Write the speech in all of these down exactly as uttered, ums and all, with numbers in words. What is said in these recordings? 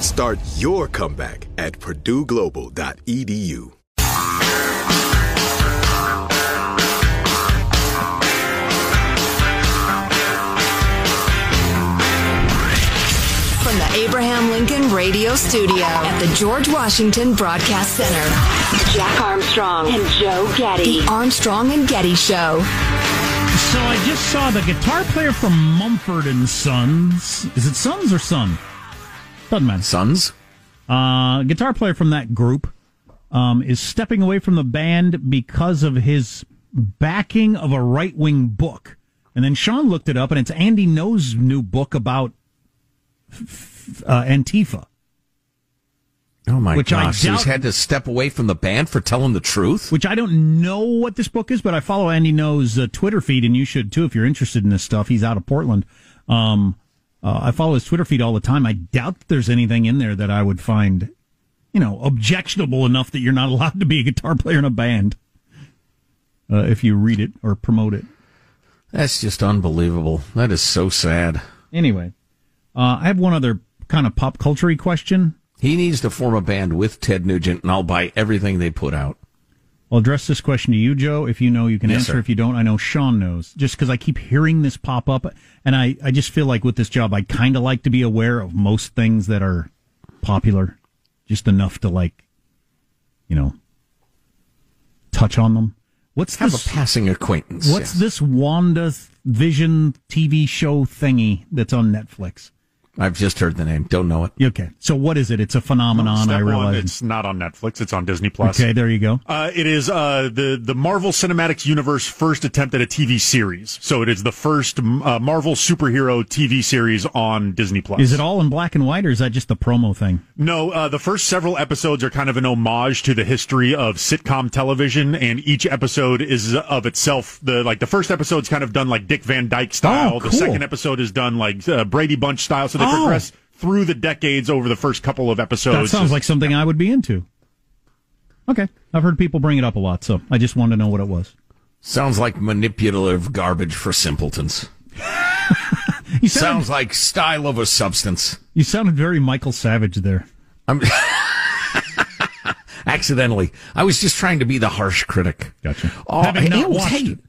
Start your comeback at Purdue Global dot e d u. From the Abraham Lincoln Radio Studio at the George Washington Broadcast Center, Jack Armstrong and Joe Getty. The Armstrong and Getty Show. So I just saw the guitar player from Mumford and Sons. Is it Sons or Son? Doesn't matter. Sons. Uh, guitar player from that group um, is stepping away from the band because of his backing of a right-wing book. And then Sean looked it up, and it's Andy Noe's new book about uh, Antifa. Oh, my which gosh. I doubt, so he's had to step away from the band for telling the truth? Which I don't know what this book is, but I follow Andy Noe's uh, Twitter feed, and you should, too, if you're interested in this stuff. He's out of Portland. Um Uh, I follow his Twitter feed all the time. I doubt there's anything in there that I would find, you know, objectionable enough that you're not allowed to be a guitar player in a band uh, if you read it or promote it. That's just unbelievable. That is so sad. Anyway, uh, I have one other kind of pop culture-y question. He needs to form a band with Ted Nugent, and I'll buy everything they put out. I'll address this question to you, Joe. If you know, you can yes, answer. Sir. If you don't, I know Sean knows. Just because I keep hearing this pop up, and I, I just feel like with this job, I kind of like to be aware of most things that are popular, just enough to, like, you know, touch on them. What's Have this, a passing acquaintance. What's yes. this WandaVision T V show thingy that's on Netflix? I've just heard the name. Don't know it. Okay. So what is it? It's a phenomenon, no, I realize. One, it's not on Netflix. It's on Disney Plus. Okay, there you go. Uh, it is uh, the, the Marvel Cinematic Universe first attempt at a T V series. So it is the first uh, Marvel superhero T V series on Disney Plus. Is it all in black and white, or is that just the promo thing? No, uh, the first several episodes are kind of an homage to the history of sitcom television, and each episode is of itself. The like the first episode's kind of done like Dick Van Dyke style. Oh, cool. The second episode is done like uh, Brady Bunch style. So They oh. progress through the decades over the first couple of episodes. That sounds like something I would be into. Okay. I've heard people bring it up a lot, so I just wanted to know what it was. Sounds like manipulative garbage for simpletons. you sounded, sounds like style over substance. You sounded very Michael Savage there. I'm Accidentally. I was just trying to be the harsh critic. Gotcha. Oh, Having not watched it.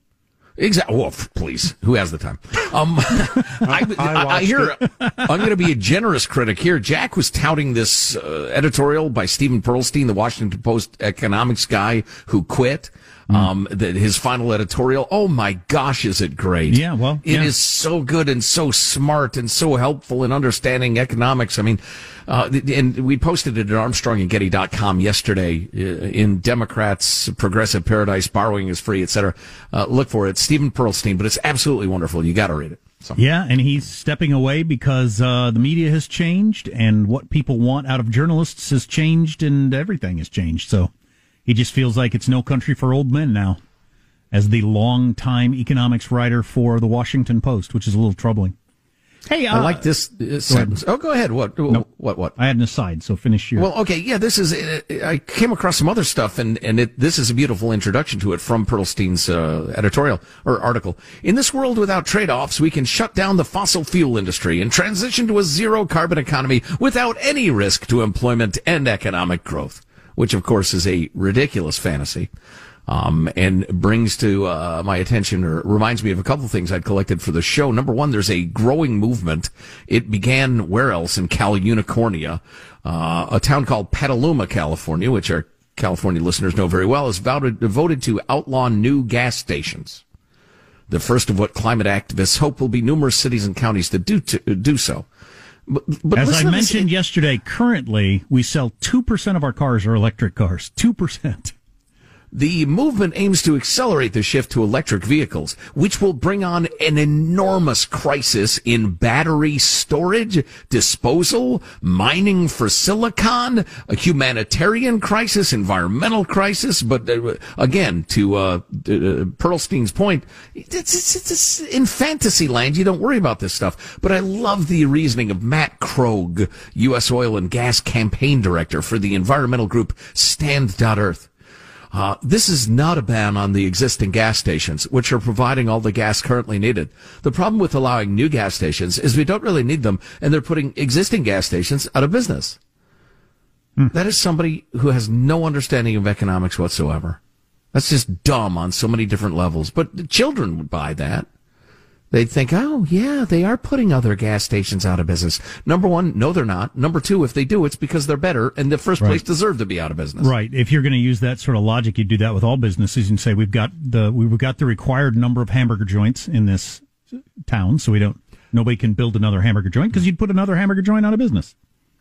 Exactly. Well, please. Who has the time? Um, I, I, I hear I'm going to be a generous critic here. Jack was touting this uh, editorial by Stephen Pearlstein, the Washington Post economics guy who quit. Mm. Um, that his final editorial. Oh my gosh, is it great? Yeah, well, it yeah. is so good and so smart and so helpful in understanding economics. I mean, uh, and we posted it at armstrong and getty dot com yesterday in Democrats' Progressive Paradise, Borrowing is Free, et cetera. Uh, look for it, Stephen Pearlstein, but it's absolutely wonderful. You got to read it. So. Yeah, and he's stepping away because uh, the media has changed and what people want out of journalists has changed and everything has changed. So. He just feels like it's no country for old men now, as the longtime economics writer for the Washington Post, which is a little troubling. Hey, uh, I like this uh, sentence. Go oh, go ahead. What? Nope. What? What? I had an aside, so finish your. Well, okay, yeah. This is. Uh, I came across some other stuff, and and it, this is a beautiful introduction to it from Pearlstein's uh, editorial or article. In this world without trade-offs, we can shut down the fossil fuel industry and transition to a zero-carbon economy without any risk to employment and economic growth. Which, of course, is a ridiculous fantasy, um, and brings to uh, my attention or reminds me of a couple of things I'd collected for the show. Number one, there's a growing movement. It began where else? In Cal Unicornia, uh, a town called Petaluma, California, which our California listeners know very well, is voted, devoted to outlaw new gas stations. The first of what climate activists hope will be numerous cities and counties that do, to, uh, do so. But, but as I mentioned yesterday, currently we sell two percent of our cars are electric cars. two percent. The movement aims to accelerate the shift to electric vehicles, which will bring on an enormous crisis in battery storage, disposal, mining for silicon, a humanitarian crisis, environmental crisis. But uh, again, to uh, uh, Pearlstein's point, it's, it's, it's, in fantasy land, you don't worry about this stuff. But I love the reasoning of Matt Krogh, U S Oil and Gas Campaign Director for the environmental group Stand dot Earth. Uh, this is not a ban on the existing gas stations, which are providing all the gas currently needed. The problem with allowing new gas stations is we don't really need them, and they're putting existing gas stations out of business. Hmm. That is somebody who has no understanding of economics whatsoever. That's just dumb on so many different levels. But the children would buy that. They'd think, oh, yeah, they are putting other gas stations out of business. Number one, no, they're not. Number two, if they do, it's because they're better, and the first right. place deserved to be out of business. Right. If you're going to use that sort of logic, you do that with all businesses and say, we've got the we've got the required number of hamburger joints in this town, so we don't nobody can build another hamburger joint, because you'd put another hamburger joint out of business.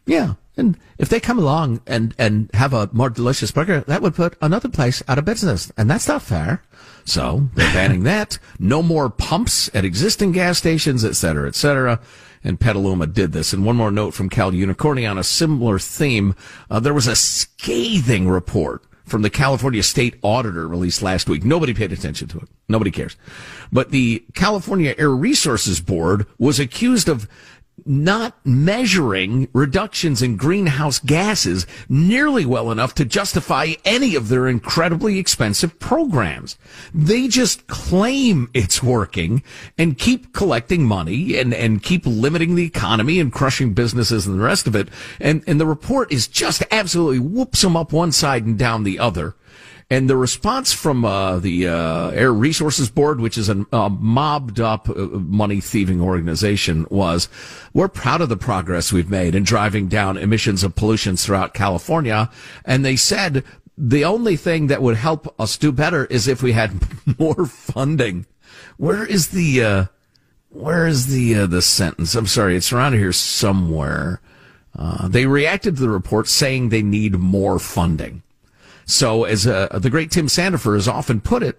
Yeah. And if they come along and, and have a more delicious burger, that would put another place out of business. And that's not fair. So they're banning that. No more pumps at existing gas stations, et cetera, et cetera. And Petaluma did this. And one more note from Cal Unicornia on a similar theme. Uh, there was a scathing report from the California State Auditor released last week. Nobody paid attention to it. Nobody cares. But the California Air Resources Board was accused of not measuring reductions in greenhouse gases nearly well enough to justify any of their incredibly expensive programs. They just claim it's working and keep collecting money and, and keep limiting the economy and crushing businesses and the rest of it. And, and the report is just absolutely whoops them up one side and down the other. And the response from uh, the uh, Air Resources Board, which is a uh, mobbed-up uh, money-thieving organization, was, we're proud of the progress we've made in driving down emissions of pollutants throughout California. And they said the only thing that would help us do better is if we had more funding. Where is the uh, where is the uh, the sentence? I'm sorry, it's around here somewhere. Uh, they reacted to the report saying they need more funding. So, as uh, the great Tim Sandefur has often put it,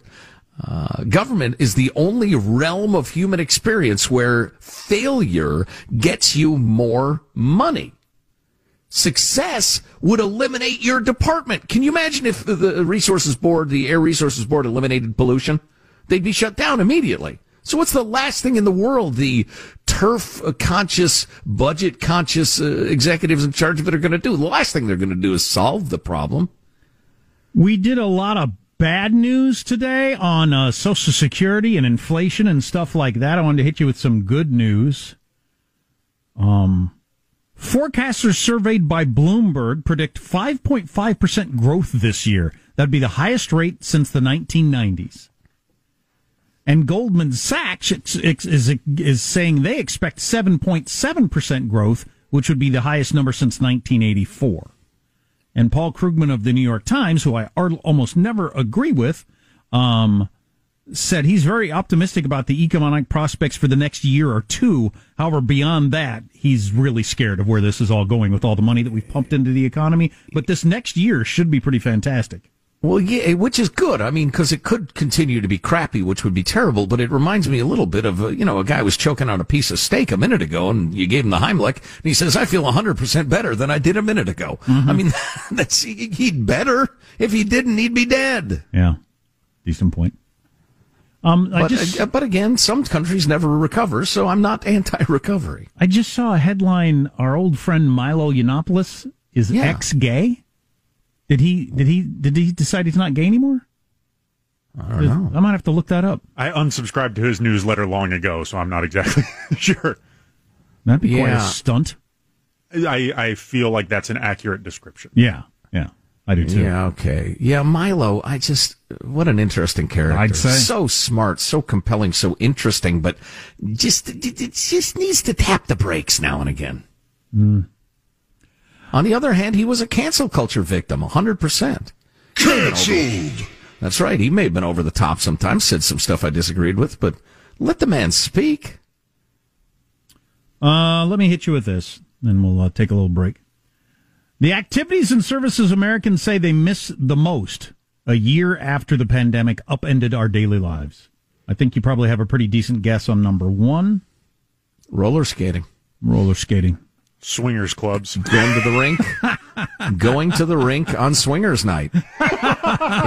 uh, government is the only realm of human experience where failure gets you more money. Success would eliminate your department. Can you imagine if the resources board, the Air Resources Board, eliminated pollution? They'd be shut down immediately. So what's the last thing in the world the turf-conscious, budget-conscious uh, executives in charge of it are going to do? The last thing they're going to do is solve the problem. We did a lot of bad news today on uh, Social Security and inflation and stuff like that. I wanted to hit you with some good news. Um, forecasters surveyed by Bloomberg predict five point five percent growth this year. That'd be the highest rate since the nineteen nineties. And Goldman Sachs is is saying they expect seven point seven percent growth, which would be the highest number since nineteen eighty-four. And Paul Krugman of the New York Times, who I almost never agree with, um, said he's very optimistic about the economic prospects for the next year or two. However, beyond that, he's really scared of where this is all going with all the money that we've pumped into the economy. But this next year should be pretty fantastic. Well, yeah, which is good. I mean, because it could continue to be crappy, which would be terrible. But it reminds me a little bit of, uh, you know, a guy was choking on a piece of steak a minute ago, and you gave him the Heimlich, and he says, I feel one hundred percent better than I did a minute ago. Mm-hmm. I mean, that's he'd better. If he didn't, he'd be dead. Yeah, decent point. Um, I but, just, uh, but again, some countries never recover, so I'm not anti-recovery. I just saw a headline, our old friend Milo Yiannopoulos is yeah. ex-gay. Did he? Did he? Did he decide he's not gay anymore? I don't know. I might have to look that up. I unsubscribed to his newsletter long ago, so I'm not exactly sure. That'd be yeah. quite a stunt. I I feel like that's an accurate description. Yeah, yeah, I do too. Yeah, okay, yeah, Milo. I just what an interesting character. I'd say so smart, so compelling, so interesting, but just it just needs to tap the brakes now and again. Mm. On the other hand, he was a cancel culture victim, one hundred percent. Canceled! That's right. He may have been over the top sometimes, said some stuff I disagreed with, but let the man speak. Uh, let me hit you with this, and we'll uh, take a little break. The activities and services Americans say they miss the most a year after the pandemic upended our daily lives. I think you probably have a pretty decent guess on number one. Roller skating. Roller skating. Swingers clubs. Going to the rink. Going to the rink on swingers night.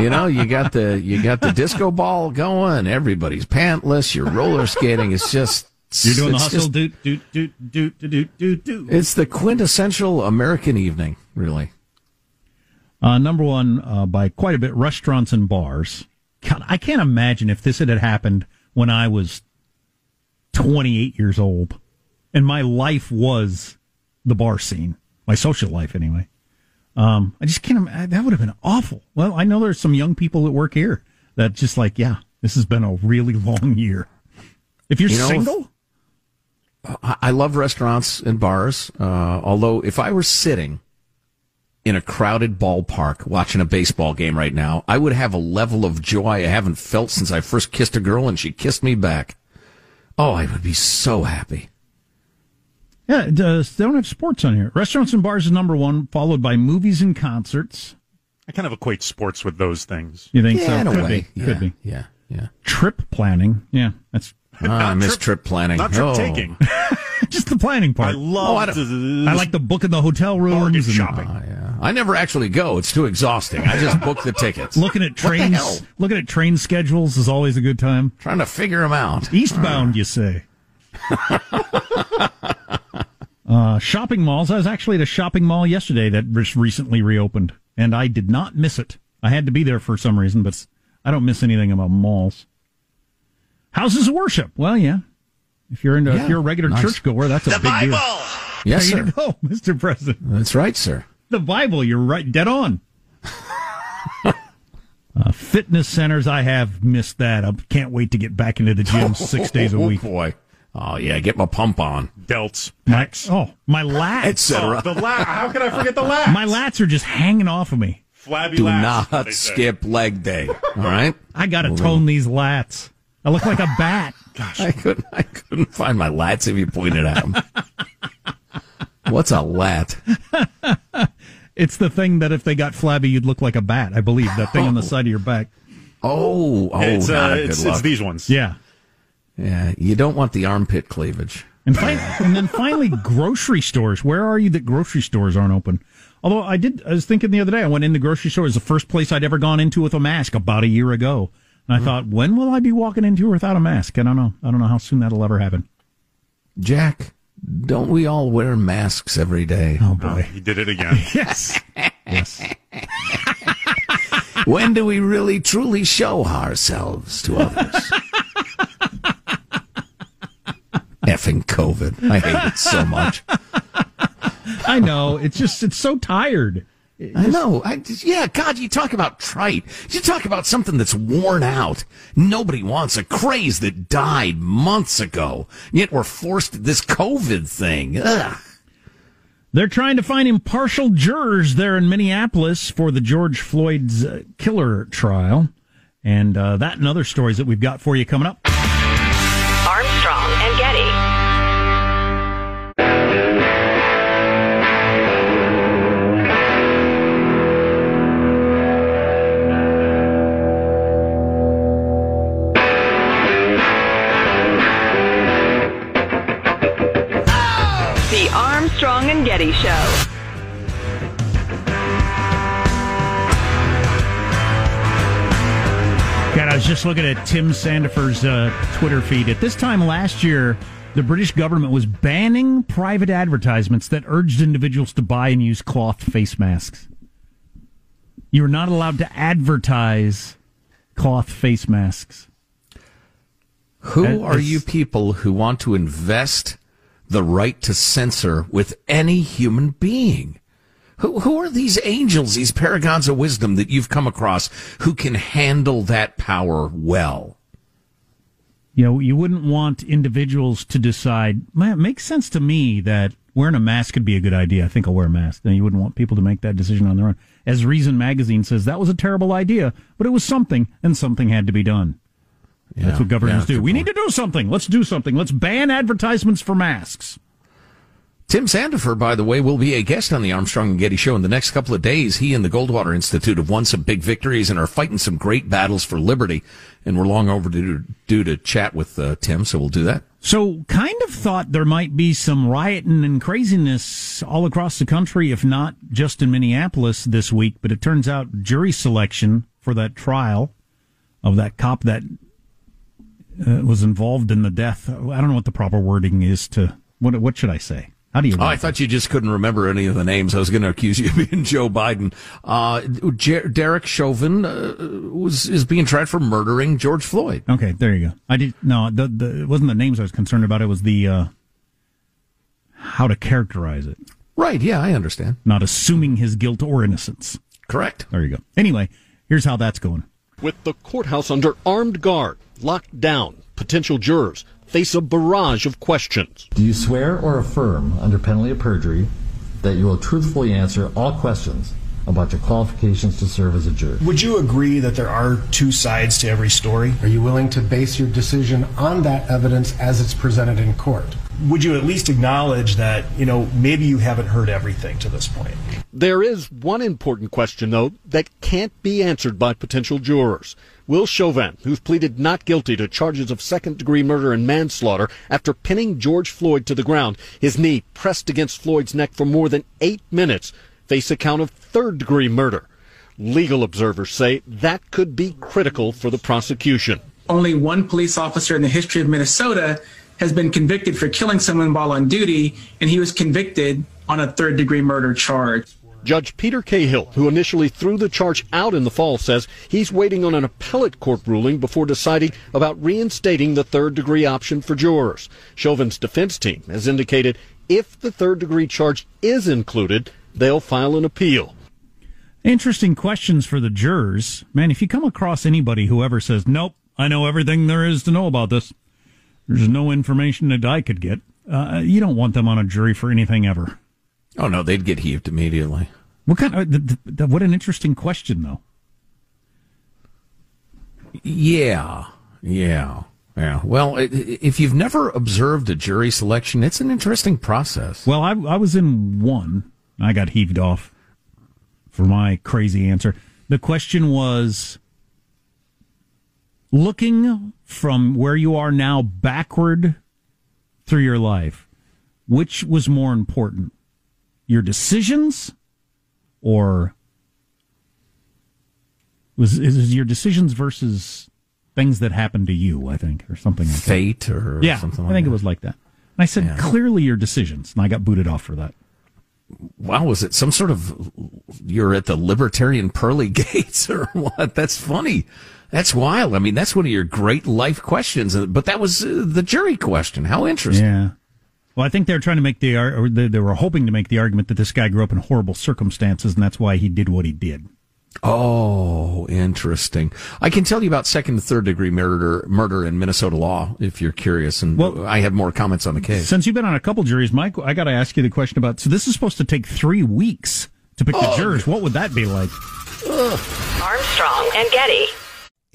You know, you got the you got the disco ball going, everybody's pantless, you're roller skating, it's just You're doing the hustle doot doot doot doot doot doot doot. It's the quintessential American evening, really. Uh, number one, uh, by quite a bit, restaurants and bars. God, I can't imagine if this had happened when I was twenty eight years old and my life was the bar scene, my social life anyway. Um, I just can't, I, that would have been awful. Well, I know there's some young people that work here that just like, yeah, this has been a really long year. If you're you know, single? I love restaurants and bars, uh, although if I were sitting in a crowded ballpark watching a baseball game right now, I would have a level of joy I haven't felt since I first kissed a girl and she kissed me back. Oh, I would be so happy. Yeah, uh, they don't have sports on here. Restaurants and bars is number one, followed by movies and concerts. I kind of equate sports with those things. You think yeah, so? Yeah, in a Could way. Be. Yeah, Could be. Yeah, yeah. Trip planning. Yeah, that's. Oh, I miss trip, trip planning. Not trip oh. taking. Just the planning part. I love. Oh, I, I like the booking the hotel rooms and shopping. Oh, yeah. I never actually go. It's too exhausting. I just book the tickets. Looking at trains. Looking at train schedules is always a good time. Trying to figure them out. Eastbound, right. You say. Uh, shopping malls. I was actually at a shopping mall yesterday that just recently reopened, and I did not miss it. I had to be there for some reason, but I don't miss anything about malls. Houses of worship. Well, yeah. If you're into, yeah, if you're a regular nice. churchgoer, that's a the big Bible. Deal. Yes, there sir. You go, Mister President. That's right, sir. The Bible. You're right, dead on. uh, fitness centers. I have missed that. I can't wait to get back into the gym six days a week. Oh boy. Oh, yeah, get my pump on. Delts, pecs. My, oh, my lats. Et cetera. Oh, the la- How can I forget the lats? My lats are just hanging off of me. Flabby Do lats. Do not skip say. leg day, all right? I got to tone on. these lats. I look like a bat. Gosh, I couldn't, I couldn't find my lats if you pointed at them. What's a lat? It's the thing that if they got flabby, you'd look like a bat, I believe. That thing oh. on the side of your back. Oh, oh, it's, not uh, a good it's, it's these ones. Yeah. Yeah, you don't want the armpit cleavage. And, fin- and then finally, grocery stores. Where are you that grocery stores aren't open? Although I did, I was thinking the other day, I went in the grocery store. It was the first place I'd ever gone into with a mask about a year ago. And I mm-hmm. thought, when will I be walking into without a mask? I don't know. I don't know how soon that'll ever happen. Jack, don't we all wear masks every day? Oh, boy. Oh, you did it again. Yes. Yes. When do we really, truly show ourselves to others? Effing COVID. I hate it so much. I know. It's just, it's so tired. I know. I just, yeah, God, you talk about trite. You talk about something that's worn out. Nobody wants a craze that died months ago. Yet we're forced to this COVID thing. Ugh. They're trying to find impartial jurors there in Minneapolis for the George Floyd's uh, killer trial. And uh, that and other stories that we've got for you coming up. Armstrong and Getty. Strong and Getty Show. God, I was just looking at Tim Sandefur's uh, Twitter feed. At this time last year, the British government was banning private advertisements that urged individuals to buy and use cloth face masks. You were not allowed to advertise cloth face masks. Who that, are you people who want to invest the right to censor with any human being? Who who are these angels, these paragons of wisdom that you've come across who can handle that power well? You know, you wouldn't want individuals to decide, man, it makes sense to me that wearing a mask could be a good idea. I think I'll wear a mask. Now, you wouldn't want people to make that decision on their own. As Reason Magazine says, that was a terrible idea, but it was something, and something had to be done. Yeah, that's what governors yeah, do. We point. need to do something. Let's do something. Let's ban advertisements for masks. Tim Sandefur, by the way, will be a guest on the Armstrong and Getty Show in the next couple of days. He and the Goldwater Institute have won some big victories and are fighting some great battles for liberty. And we're long overdue due to chat with uh, Tim, so we'll do that. So kind of thought there might be some rioting and craziness all across the country, if not just in Minneapolis this week. But it turns out jury selection for that trial of that cop that Uh, was involved in the death. I don't know what the proper wording is to... What What should I say? How do you... Oh, I thought that? You just couldn't remember any of the names. I was going to accuse you of being Joe Biden. Uh, Jer- Derek Chauvin uh, was is being tried for murdering George Floyd. Okay, there you go. I did... No, the, the, it wasn't the names I was concerned about. It was the... Uh, how to characterize it. Right, yeah, I understand. Not assuming his guilt or innocence. Correct. There you go. Anyway, here's how that's going. With the courthouse under armed guard, locked down, potential jurors face a barrage of questions. Do you swear or affirm under penalty of perjury that you will truthfully answer all questions about your qualifications to serve as a juror? Would you agree that there are two sides to every story? Are you willing to base your decision on that evidence as it's presented in court? Would you at least acknowledge that, you know, maybe you haven't heard everything to this point? There is one important question, though, that can't be answered by potential jurors. Will Chauvin, who's pleaded not guilty to charges of second-degree murder and manslaughter after pinning George Floyd to the ground, his knee pressed against Floyd's neck for more than eight minutes, face a count of third-degree murder? Legal observers say that could be critical for the prosecution. Only one police officer in the history of Minnesota has been convicted for killing someone while on duty, and he was convicted on a third-degree murder charge. Judge Peter Cahill, who initially threw the charge out in the fall, says he's waiting on an appellate court ruling before deciding about reinstating the third-degree option for jurors. Chauvin's defense team has indicated if the third-degree charge is included, they'll file an appeal. Interesting questions for the jurors. Man, if you come across anybody who ever says, nope, I know everything there is to know about this, there's no information that I could get. Uh, you don't want them on a jury for anything ever. Oh, no, they'd get heaved immediately. What kind of, th- th- what an interesting question, though. Yeah, yeah, yeah. Well, it, if you've never observed a jury selection, it's an interesting process. Well, I, I was in one. I got heaved off for my crazy answer. The question was... looking from where you are now backward through your life, which was more important, your decisions, or was is your decisions versus things that happened to you? I think, or something like fate, that. or yeah, something like I think that. It was like that. And I said yeah. Clearly your decisions, and I got booted off for that. Wow, was it some sort of you're at the libertarian pearly gates or what? That's funny. That's wild. I mean, that's one of your great life questions. But that was uh, the jury question. How interesting. Yeah. Well, I think they're trying to make the, or they were hoping to make the argument that this guy grew up in horrible circumstances, and that's why he did what he did. Oh, interesting. I can tell you about second and third degree murder murder in Minnesota law if you're curious, and well, I have more comments on the case. Since you've been on a couple juries, Mike, I got to ask you the question about, so this is supposed to take three weeks to pick oh. the jurors. What would that be like? Ugh. Armstrong and Getty.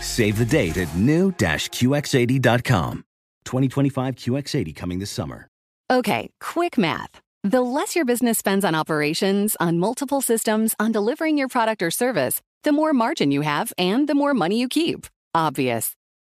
Save the date at new dash Q X eighty dot com. twenty twenty-five Q X eighty coming this summer. Okay, quick math. The less your business spends on operations, on multiple systems, on delivering your product or service, the more margin you have and the more money you keep. Obvious.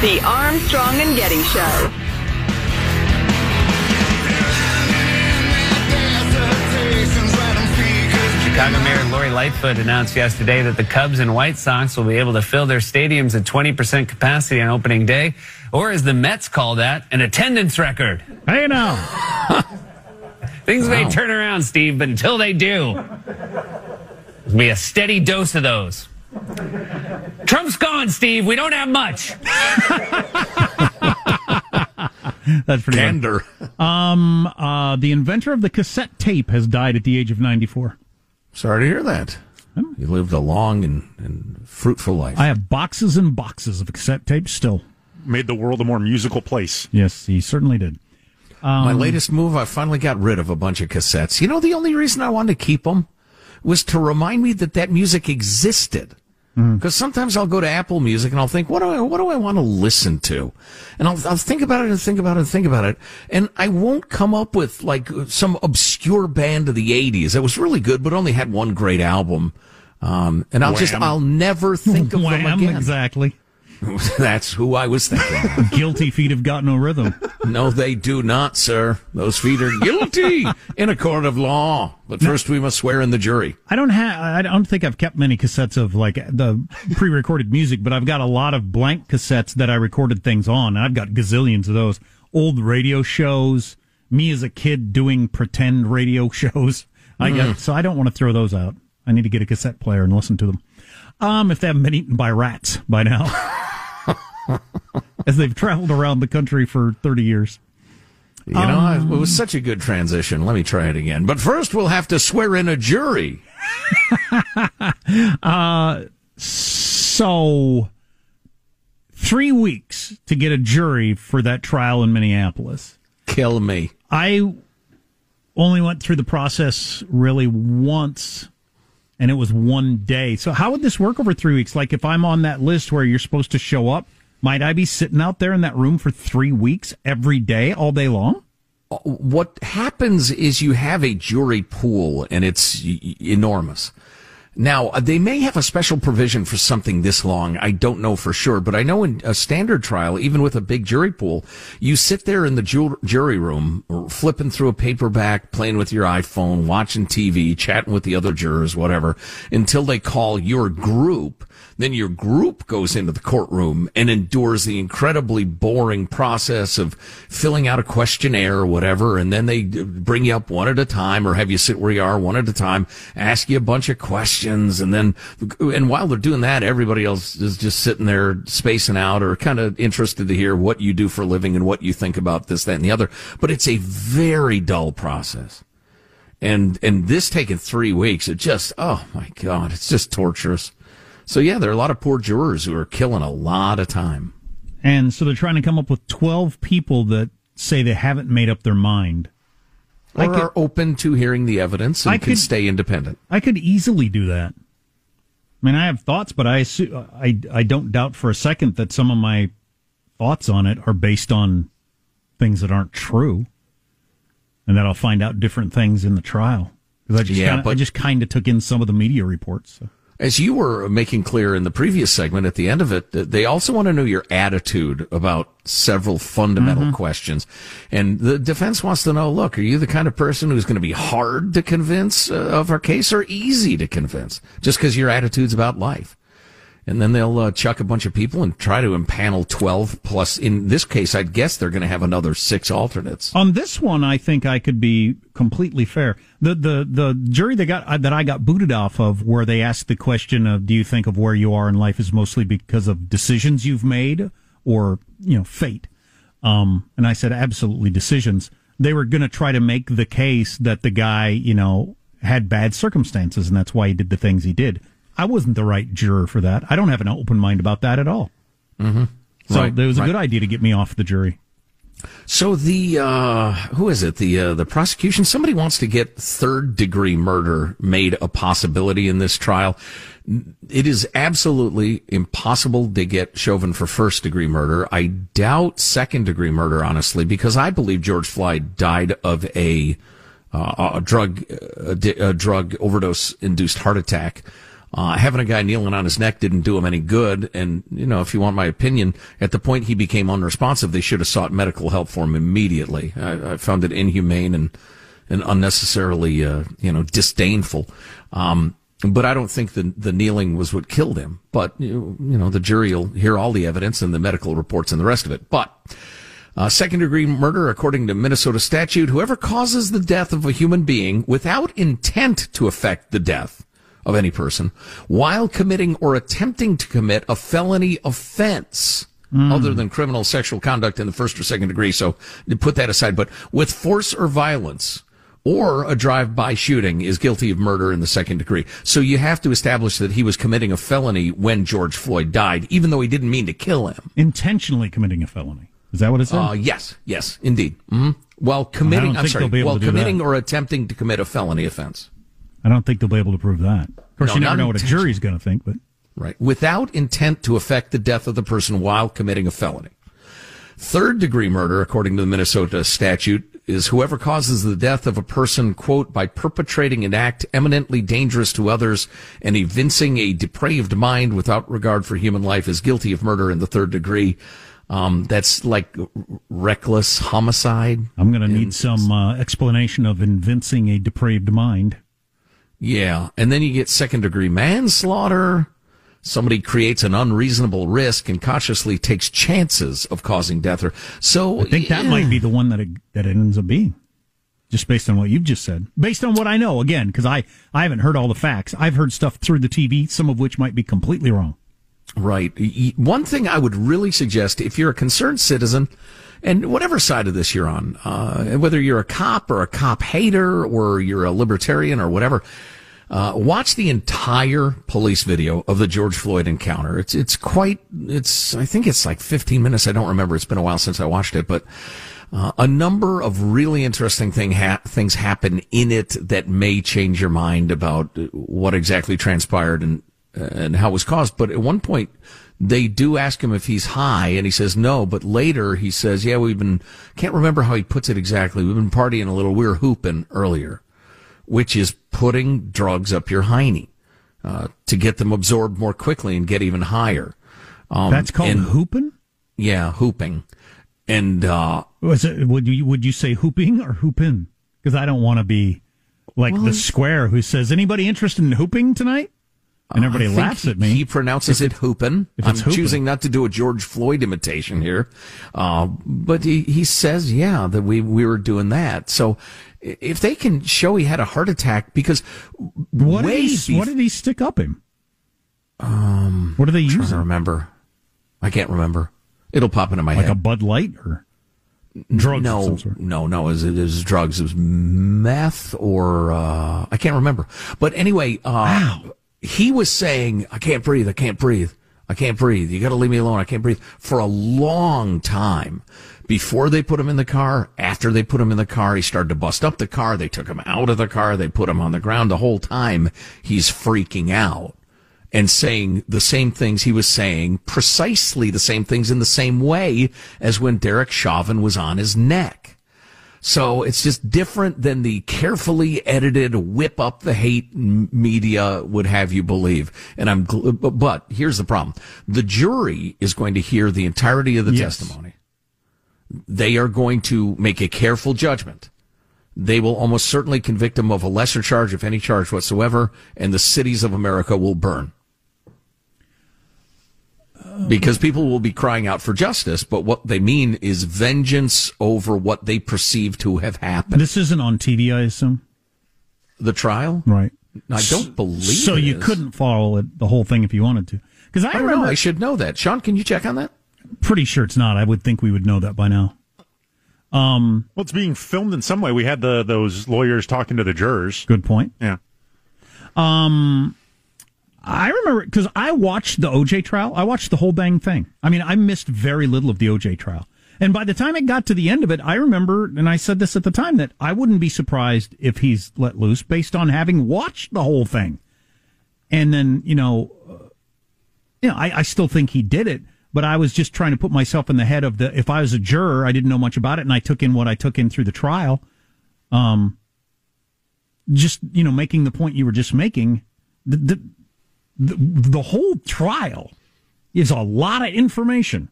The Armstrong and Getty Show. Chicago Mayor Lori Lightfoot announced yesterday that the Cubs and White Sox will be able to fill their stadiums at twenty percent capacity on opening day, or as the Mets call that, an attendance record. Hey now. Things wow. may turn around, Steve, but until they do, there'll be a steady dose of those. Trump's gone, Steve. We don't have much. That's pretty tender. Um, uh, the inventor of the cassette tape has died at the age of ninety-four. Sorry to hear that. Hmm? You lived a long and, and fruitful life. I have boxes and boxes of cassette tapes still. Made the world a more musical place. Yes, he certainly did. Um, My latest move, I finally got rid of a bunch of cassettes. You know, the only reason I wanted to keep them was to remind me that that music existed. Because sometimes I'll go to Apple Music and I'll think, what do I, what do I want to listen to? And I'll, I'll think about it and think about it and think about it. And I won't come up with like some obscure band of the eighties that was really good, but only had one great album. Um, and I'll Wham. just, I'll never think of Wham, them again. Exactly. That's who I was thinking of. Guilty feet have got no rhythm. No, they do not, sir. Those feet are guilty in a court of law. But no. First, we must swear in the jury. I don't have. I don't think I've kept many cassettes of like the pre-recorded music, but I've got a lot of blank cassettes that I recorded things on. And I've got gazillions of those old radio shows. Me as a kid doing pretend radio shows. I guess, mm. So I don't want to throw those out. I need to get a cassette player and listen to them. Um, if they haven't been eaten by rats by now. As they've traveled around the country for thirty years. You know, um, it was such a good transition. Let me try it again. But first, we'll have to swear in a jury. uh, so, three weeks to get a jury for that trial in Minneapolis. Kill me. I only went through the process really once, and it was one day. So how would this work over three weeks? Like, if I'm on that list where you're supposed to show up, might I be sitting out there in that room for three weeks every day, all day long? What happens is you have a jury pool, and it's enormous. Now, they may have a special provision for something this long. I don't know for sure, but I know in a standard trial, even with a big jury pool, you sit there in the ju- jury room, flipping through a paperback, playing with your iPhone, watching T V, chatting with the other jurors, whatever, until they call your group. Then your group goes into the courtroom and endures the incredibly boring process of filling out a questionnaire or whatever, and then they bring you up one at a time or have you sit where you are one at a time, ask you a bunch of questions, and then, and while they're doing that, everybody else is just sitting there spacing out or kind of interested to hear what you do for a living and what you think about this, that, and the other. But it's a very dull process. And, and this taking three weeks, it just, oh my God, it's just torturous. So, yeah, there are a lot of poor jurors who are killing a lot of time. And so they're trying to come up with twelve people that say they haven't made up their mind. Or could, are open to hearing the evidence and I can could, stay independent. I could easily do that. I mean, I have thoughts, but I, assume, I, I don't doubt for a second that some of my thoughts on it are based on things that aren't true. And that I'll find out different things in the trial. Because I just yeah, kind of took in some of the media reports. So. As you were making clear in the previous segment, at the end of it, they also want to know your attitude about several fundamental mm-hmm. questions. And the defense wants to know, look, are you the kind of person who's going to be hard to convince uh, of our case or easy to convince just because your attitude's about life? And then they'll uh, chuck a bunch of people and try to impanel twelve. Plus, in this case, I'd guess they're going to have another six alternates. On this one, I think I could be completely fair. The the the jury that got that I got booted off of, where they asked the question of, do you think of where you are in life is mostly because of decisions you've made or, you know, fate? Um, and I said, absolutely decisions. They were going to try to make the case that the guy, you know, had bad circumstances and that's why he did the things he did. I wasn't the right juror for that. I don't have an open mind about that at all. Mm-hmm. So right, it was a right. good idea to get me off the jury. So the, uh, who is it? The, uh, the prosecution? Somebody wants to get third degree murder made a possibility in this trial. It is absolutely impossible to get Chauvin for first degree murder. I doubt second degree murder, honestly, because I believe George Floyd died of a, uh, a drug, a drug overdose induced heart attack. Uh, having a guy kneeling on his neck didn't do him any good. And, you know, if you want my opinion, at the point he became unresponsive, they should have sought medical help for him immediately. I, I found it inhumane and, and unnecessarily, uh, you know, disdainful. Um, but I don't think the, the kneeling was what killed him. But, you know, the jury will hear all the evidence and the medical reports and the rest of it. But, Uh, second-degree murder, according to Minnesota statute, whoever causes the death of a human being without intent to affect the death of any person, while committing or attempting to commit a felony offense mm. other than criminal sexual conduct in the first or second degree. So put that aside. But with force or violence or a drive-by shooting is guilty of murder in the second degree. So you have to establish that he was committing a felony when George Floyd died, even though he didn't mean to kill him. Intentionally committing a felony. Is that what it says? Uh, yes. Yes, indeed. Mm-hmm. While committing, well, I'm sorry, while committing or attempting to commit a felony offense. I don't think they'll be able to prove that. Of course, no, you never know what a jury's going to think, but right, without intent to affect the death of the person while committing a felony. Third degree murder, according to the Minnesota statute, is whoever causes the death of a person, quote, by perpetrating an act eminently dangerous to others and evincing a depraved mind without regard for human life is guilty of murder in the third degree. Um, that's like reckless homicide. I'm going to need some uh, explanation of evincing a depraved mind. Yeah, and then you get second-degree manslaughter. Somebody creates an unreasonable risk and consciously takes chances of causing death. Or so, I think yeah. that might be the one that it, that it ends up being, just based on what you've just said. Based on what I know, again, because I, I haven't heard all the facts. I've heard stuff through the T V, some of which might be completely wrong. Right. One thing I would really suggest, if you're a concerned citizen, and whatever side of this you're on, uh, whether you're a cop or a cop hater or you're a libertarian or whatever, uh, watch the entire police video of the George Floyd encounter. It's, it's quite, it's, I think it's like fifteen minutes. I don't remember. It's been a while since I watched it, but, uh, a number of really interesting thing ha- things happen in it that may change your mind about what exactly transpired and, and how it was caused. But at one point, they do ask him if he's high, and he says no. But later he says, yeah, we've been, can't remember how he puts it exactly. We've been partying a little. We were hooping earlier, which is putting drugs up your hiney uh, to get them absorbed more quickly and get even higher. Um, That's called and, hooping? Yeah, hooping. And uh, Was it, would you would you say hooping or hoopin'? Because I don't want to be like well, the square who says, anybody interested in hooping tonight? And everybody uh, laughs at me. He pronounces it hoopin'. I'm hoopin'. Choosing not to do a George Floyd imitation here. Uh, but he, he says, yeah, that we, we were doing that. So if they can show he had a heart attack, because what, did he, bef- what did he stick up him? Um, what do they use? I don't remember. I can't remember. It'll pop into my like head. Like a Bud Light or drugs? No, of some sort. no, no. It was, it was drugs. It was meth or, uh, I can't remember. But anyway, uh, wow. He was saying, I can't breathe, I can't breathe, I can't breathe, you gotta leave me alone, I can't breathe, for a long time. Before they put him in the car, after they put him in the car, he started to bust up the car, they took him out of the car, they put him on the ground. The whole time, he's freaking out and saying the same things he was saying, precisely the same things in the same way as when Derek Chauvin was on his neck. So it's just different than the carefully edited whip up the hate media would have you believe. And I'm, gl- but here's the problem. The jury is going to hear the entirety of the yes. testimony. They are going to make a careful judgment. They will almost certainly convict him of a lesser charge, if any charge whatsoever, and the cities of America will burn. Because people will be crying out for justice, but what they mean is vengeance over what they perceive to have happened. This isn't on T V, I assume? The trial? Right. I don't believe so. It you is. Couldn't follow it, the whole thing if you wanted to. Because I, I remember, don't know. I should know that. Sean, can you check on that? Pretty sure it's not. I would think we would know that by now. Um, well, it's being filmed in some way. We had the those lawyers talking to the jurors. Good point. Yeah. Um... I remember, because I watched the O J trial. I watched the whole dang thing. I mean, I missed very little of the O J trial. And by the time it got to the end of it, I remember, and I said this at the time, that I wouldn't be surprised if he's let loose based on having watched the whole thing. And then, you know, uh, you know, I, I still think he did it, but I was just trying to put myself in the head of the, if I was a juror, I didn't know much about it, and I took in what I took in through the trial. Um, just, you know, making the point you were just making, the, the The, the whole trial is a lot of information,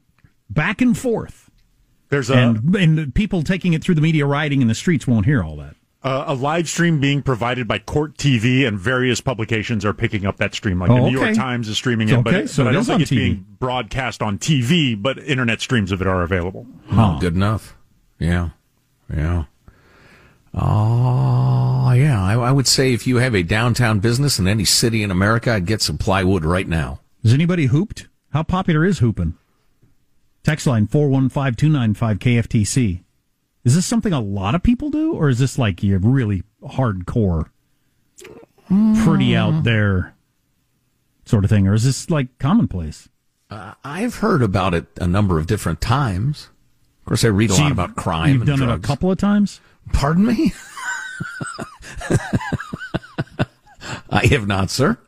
back and forth. There's a and, and people taking it through the media, rioting in the streets, won't hear all that. Uh, a live stream being provided by Court T V, and various publications are picking up that stream. Like oh, the New okay. York Times is streaming it, okay. but, so but it I don't think it's T V. Being broadcast on T V. But internet streams of it are available. Huh. Oh, good enough. Yeah, yeah. Oh, yeah. I, I would say if you have a downtown business in any city in America, I'd get some plywood right now. Is anybody hooped? How popular is hooping? Text line four one five, two nine five, K F T C. Is this something a lot of people do, or is this like you're really hardcore, pretty out there sort of thing, or is this like commonplace? Uh, I've heard about it a number of different times. Of course, I read a so lot about crime you've and done drugs. It a couple of times? Pardon me? I have not, sir.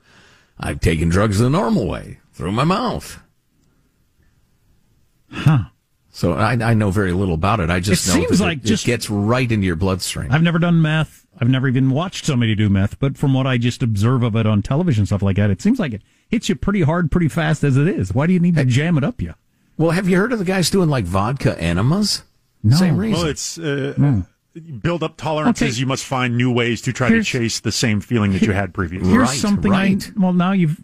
I've taken drugs the normal way, through my mouth. Huh. So I, I know very little about it. I just it know seems that like it, just, it gets right into your bloodstream. I've never done meth. I've never even watched somebody do meth. But from what I just observe of it on television, stuff like that, it seems like it hits you pretty hard, pretty fast as it is. Why do you need to hey, jam it up you? Well, have you heard of the guys doing like vodka enemas? No. Same reason. Well, it's uh, no. build up tolerances. Okay. You must find new ways to try here's, to chase the same feeling that you had previously. Here's right, something. Right. I, well, now you've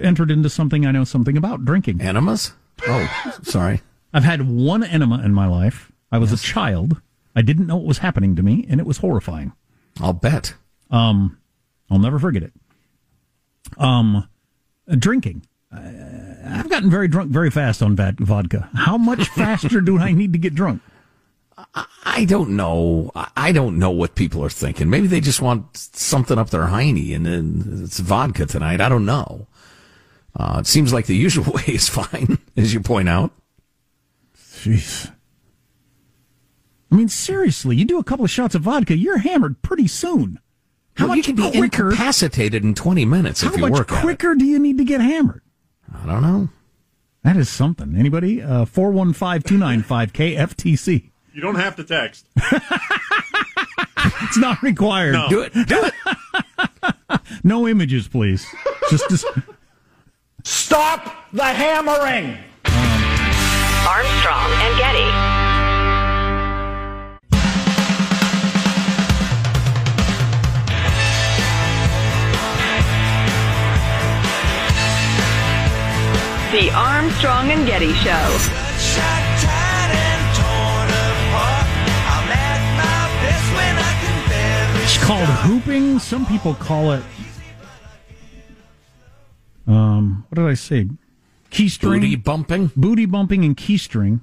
entered into something I know something about, drinking. Enemas? Oh, sorry. I've had one enema in my life. I was yes. a child. I didn't know what was happening to me, and it was horrifying. I'll bet. Um, I'll never forget it. Um, drinking. Uh, I've gotten very drunk very fast on vodka. How much faster do I need to get drunk? I don't know. I don't know what people are thinking. Maybe they just want something up their hiney, and then it's vodka tonight. I don't know. Uh, it seems like the usual way is fine, as you point out. Jeez. I mean, seriously, you do a couple of shots of vodka, you're hammered pretty soon. How well, much you can be quicker, incapacitated in twenty minutes if you work How much quicker do you need to get hammered? I don't know. That is something. Anybody? Uh, four one five, two nine five, K F T C. You don't have to text. It's not required. No. Do it. Do it. No images, please. Just, just... Stop the hammering! Armstrong and Getty. The Armstrong and Getty Show. It's called hooping. Some people call it. Um, what did I say? Keystring. Booty bumping. Booty bumping and keystring.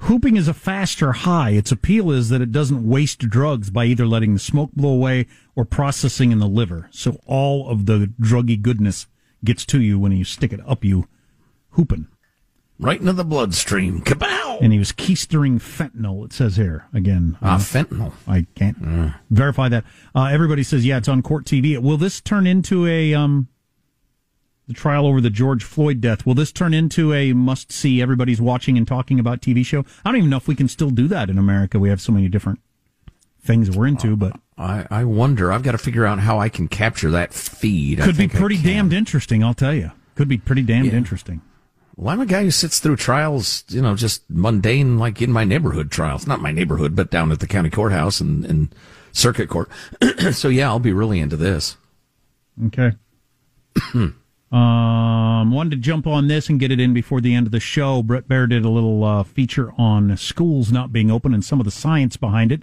Hooping is a faster high. Its appeal is that it doesn't waste drugs by either letting the smoke blow away or processing in the liver. So all of the druggy goodness gets to you when you stick it up you hooping. Right into the bloodstream. Kabow! And he was keystering fentanyl, it says here. Again. Ah, uh, fentanyl. I can't mm. verify that. Uh, everybody says, yeah, it's on Court T V. Will this turn into a... um? The trial over the George Floyd death. Will this turn into a must-see, everybody's watching and talking about T V show? I don't even know if we can still do that in America. We have so many different things we're into, but... I, I wonder. I've got to figure out how I can capture that feed. Could I be pretty damned interesting, I'll tell you. Could be pretty damned yeah. interesting. Well, I'm a guy who sits through trials, you know, just mundane, like in my neighborhood trials. Not my neighborhood, but down at the county courthouse and, and circuit court. So, yeah, I'll be really into this. Okay. Um, wanted to jump on this and get it in before the end of the show. Brett Baer did a little uh, feature on schools not being open and some of the science behind it.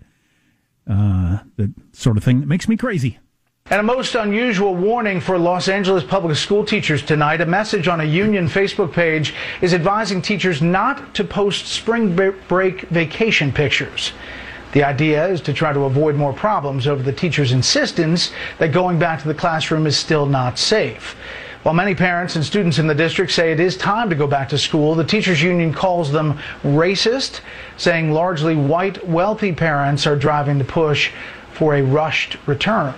Uh, the sort of thing that makes me crazy. And a most unusual warning for Los Angeles public school teachers tonight. A message on a union Facebook page is advising teachers not to post spring break vacation pictures. The idea is to try to avoid more problems over the teachers' insistence that going back to the classroom is still not safe. While many parents and students in the district say it is time to go back to school, the teachers' union calls them racist, saying largely white, wealthy parents are driving the push for a rushed return.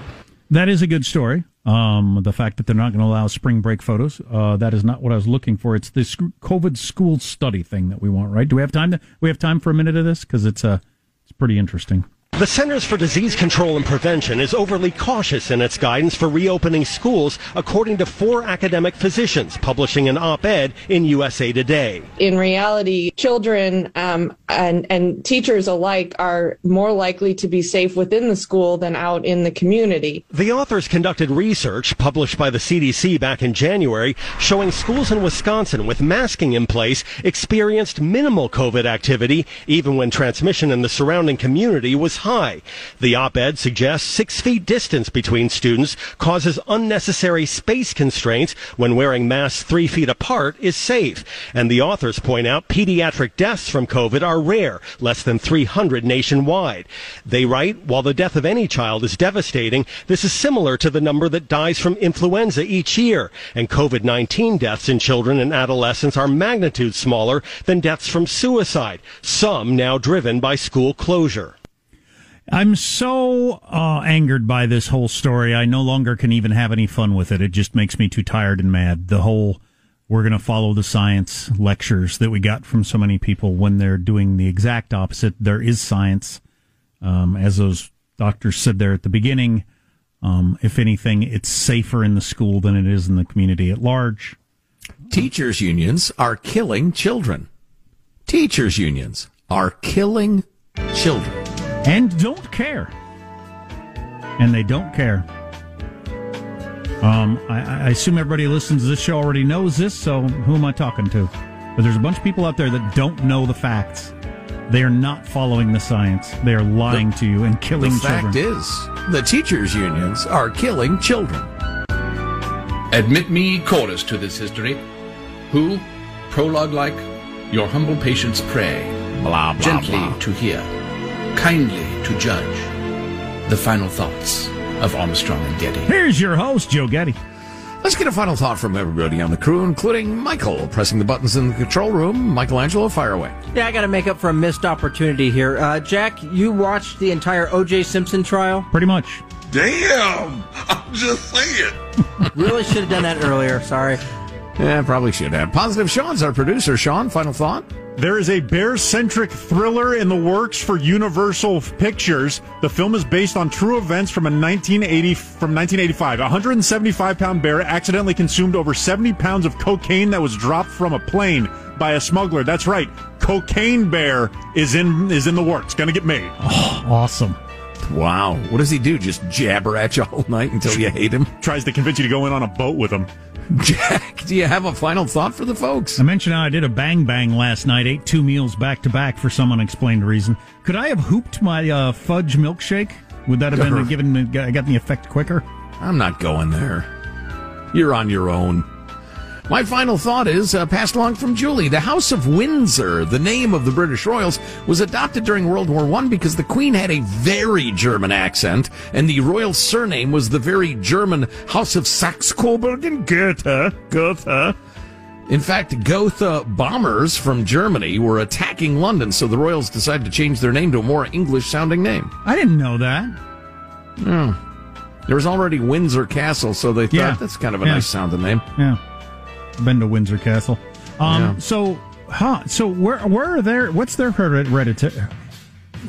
That is a good story. Um, the fact that they're not going to allow spring break photos, uh, that is not what I was looking for. It's this COVID school study thing that we want, right? Do we have time? To, we have time for a minute of this? Because it's a... Uh, It's pretty interesting. The Centers for Disease Control and Prevention is overly cautious in its guidance for reopening schools, according to four academic physicians publishing an op-ed in U S A Today. In reality, children um, and, and teachers alike are more likely to be safe within the school than out in the community. The authors conducted research published by the C D C back in January showing schools in Wisconsin with masking in place experienced minimal COVID activity, even when transmission in the surrounding community was high. The op-ed suggests six feet distance between students causes unnecessary space constraints when wearing masks three feet apart is safe. And the authors point out pediatric deaths from COVID are rare, less than three hundred nationwide. They write, while the death of any child is devastating, this is similar to the number that dies from influenza each year. And COVID nineteen deaths in children and adolescents are magnitudes smaller than deaths from suicide, some now driven by school closure. I'm so uh, angered by this whole story, I no longer can even have any fun with it. It just makes me too tired and mad. The whole we're going to follow the science lectures that we got from so many people when they're doing the exact opposite. There is science. Um, as those doctors said there at the beginning, um, if anything, it's safer in the school than it is in the community at large. Teachers' unions are killing children. Teachers' unions are killing children. And don't care. And they don't care. Um, I, I assume everybody who listens to this show already knows this, so who am I talking to? But there's a bunch of people out there that don't know the facts. They are not following the science. They are lying the, to you and killing the children. The fact is, the teachers' unions are killing children. Admit me, chorus, to this history. Who, prologue-like, your humble patients pray. Blah, blah, gently blah. To hear, kindly to judge. The final thoughts of Armstrong and Getty. Here's your host, Joe Getty. Let's get a final thought from everybody on the crew, including Michael, pressing the buttons in the control room. Michelangelo, fire away. Yeah, I got to make up for a missed opportunity here. Uh, Jack, you watched the entire O J Simpson trial? Pretty much. Damn! I'm just saying. Really should have done that earlier. Sorry. Yeah, probably should have. Positive Sean's our producer. Sean, final thought? There is a bear-centric thriller in the works for Universal Pictures. The film is based on true events from a nineteen eighty from nineteen eighty-five. A one hundred seventy-five pound bear accidentally consumed over seventy pounds of cocaine that was dropped from a plane by a smuggler. That's right. Cocaine Bear is in is in the works. Going to get made. Oh, awesome. Wow. What does he do? Just jabber at you all night until you hate him? Tries to convince you to go in on a boat with him. Jack, do you have a final thought for the folks? I mentioned how I did a bang bang last night, ate two meals back to back for some unexplained reason. Could I have hooped my uh, fudge milkshake? Would that have been given me, got the effect quicker? I'm not going there. You're on your own. My final thought is uh, passed along from Julie. The House of Windsor, the name of the British royals, was adopted during World War One because the Queen had a very German accent, and the royal surname was the very German House of Saxe-Coburg and Goethe. Goethe. In fact, Gotha bombers from Germany were attacking London, so the royals decided to change their name to a more English-sounding name. I didn't know that. Yeah. There was already Windsor Castle, so they thought, yeah. that's kind of a yeah. nice-sounding name. Yeah. Been to Windsor Castle. Um, yeah. So, huh? So where where are their? What's their hereditary?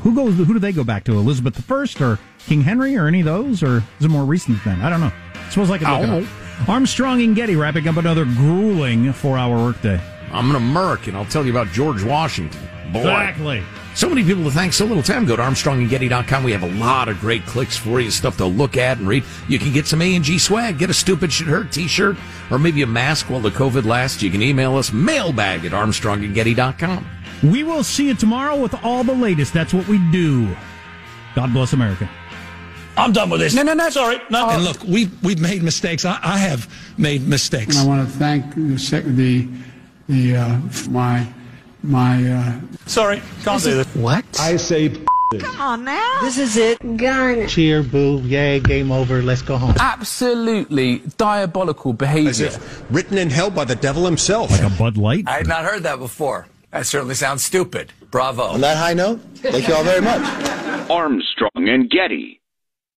Who goes? Who do they go back to? Elizabeth the First or King Henry or any of those? Or is it a more recent thing? I don't know. I suppose I could look it up. Armstrong and Getty wrapping up another grueling four-hour workday. I'm an American. I'll tell you about George Washington. Boy. Exactly. So many people to thank, so little time. Go to armstrong and getty dot com. We have a lot of great clicks for you, stuff to look at and read. You can get some A and G swag, get a Stupid Shit Hurt t-shirt, or maybe a mask while the COVID lasts. You can email us, mailbag at armstrong and getty dot com. We will see you tomorrow with all the latest. That's what we do. God bless America. I'm done with this. No, no, no. Sorry. No. And look, we've, we've made mistakes. I, I have made mistakes. I want to thank the, the, the uh, my... My, uh... Sorry, can't do this. What? I say f*** this. Come on now. This is it. Gun. Cheer, boo, yay, game over, let's go home. Absolutely diabolical behavior. As if written in hell by the devil himself. Like a Bud Light? I had not heard that before. That certainly sounds stupid. Bravo. On that high note, thank you all very much. Armstrong and Getty.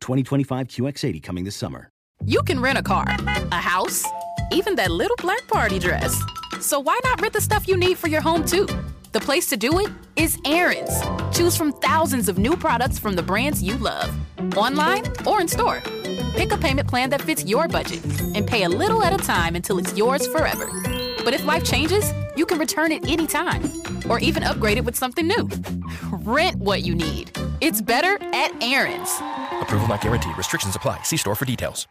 twenty twenty-five Q X eighty coming this summer. You can rent a car, a house, even that little black party dress. So why not rent the stuff you need for your home, too? The place to do it is Aaron's. Choose from thousands of new products from the brands you love, online or in store. Pick a payment plan that fits your budget and pay a little at a time until it's yours forever. But if life changes, you can return it anytime or even upgrade it with something new. Rent what you need. It's better at Aaron's. Approval not guaranteed. Restrictions apply. See store for details.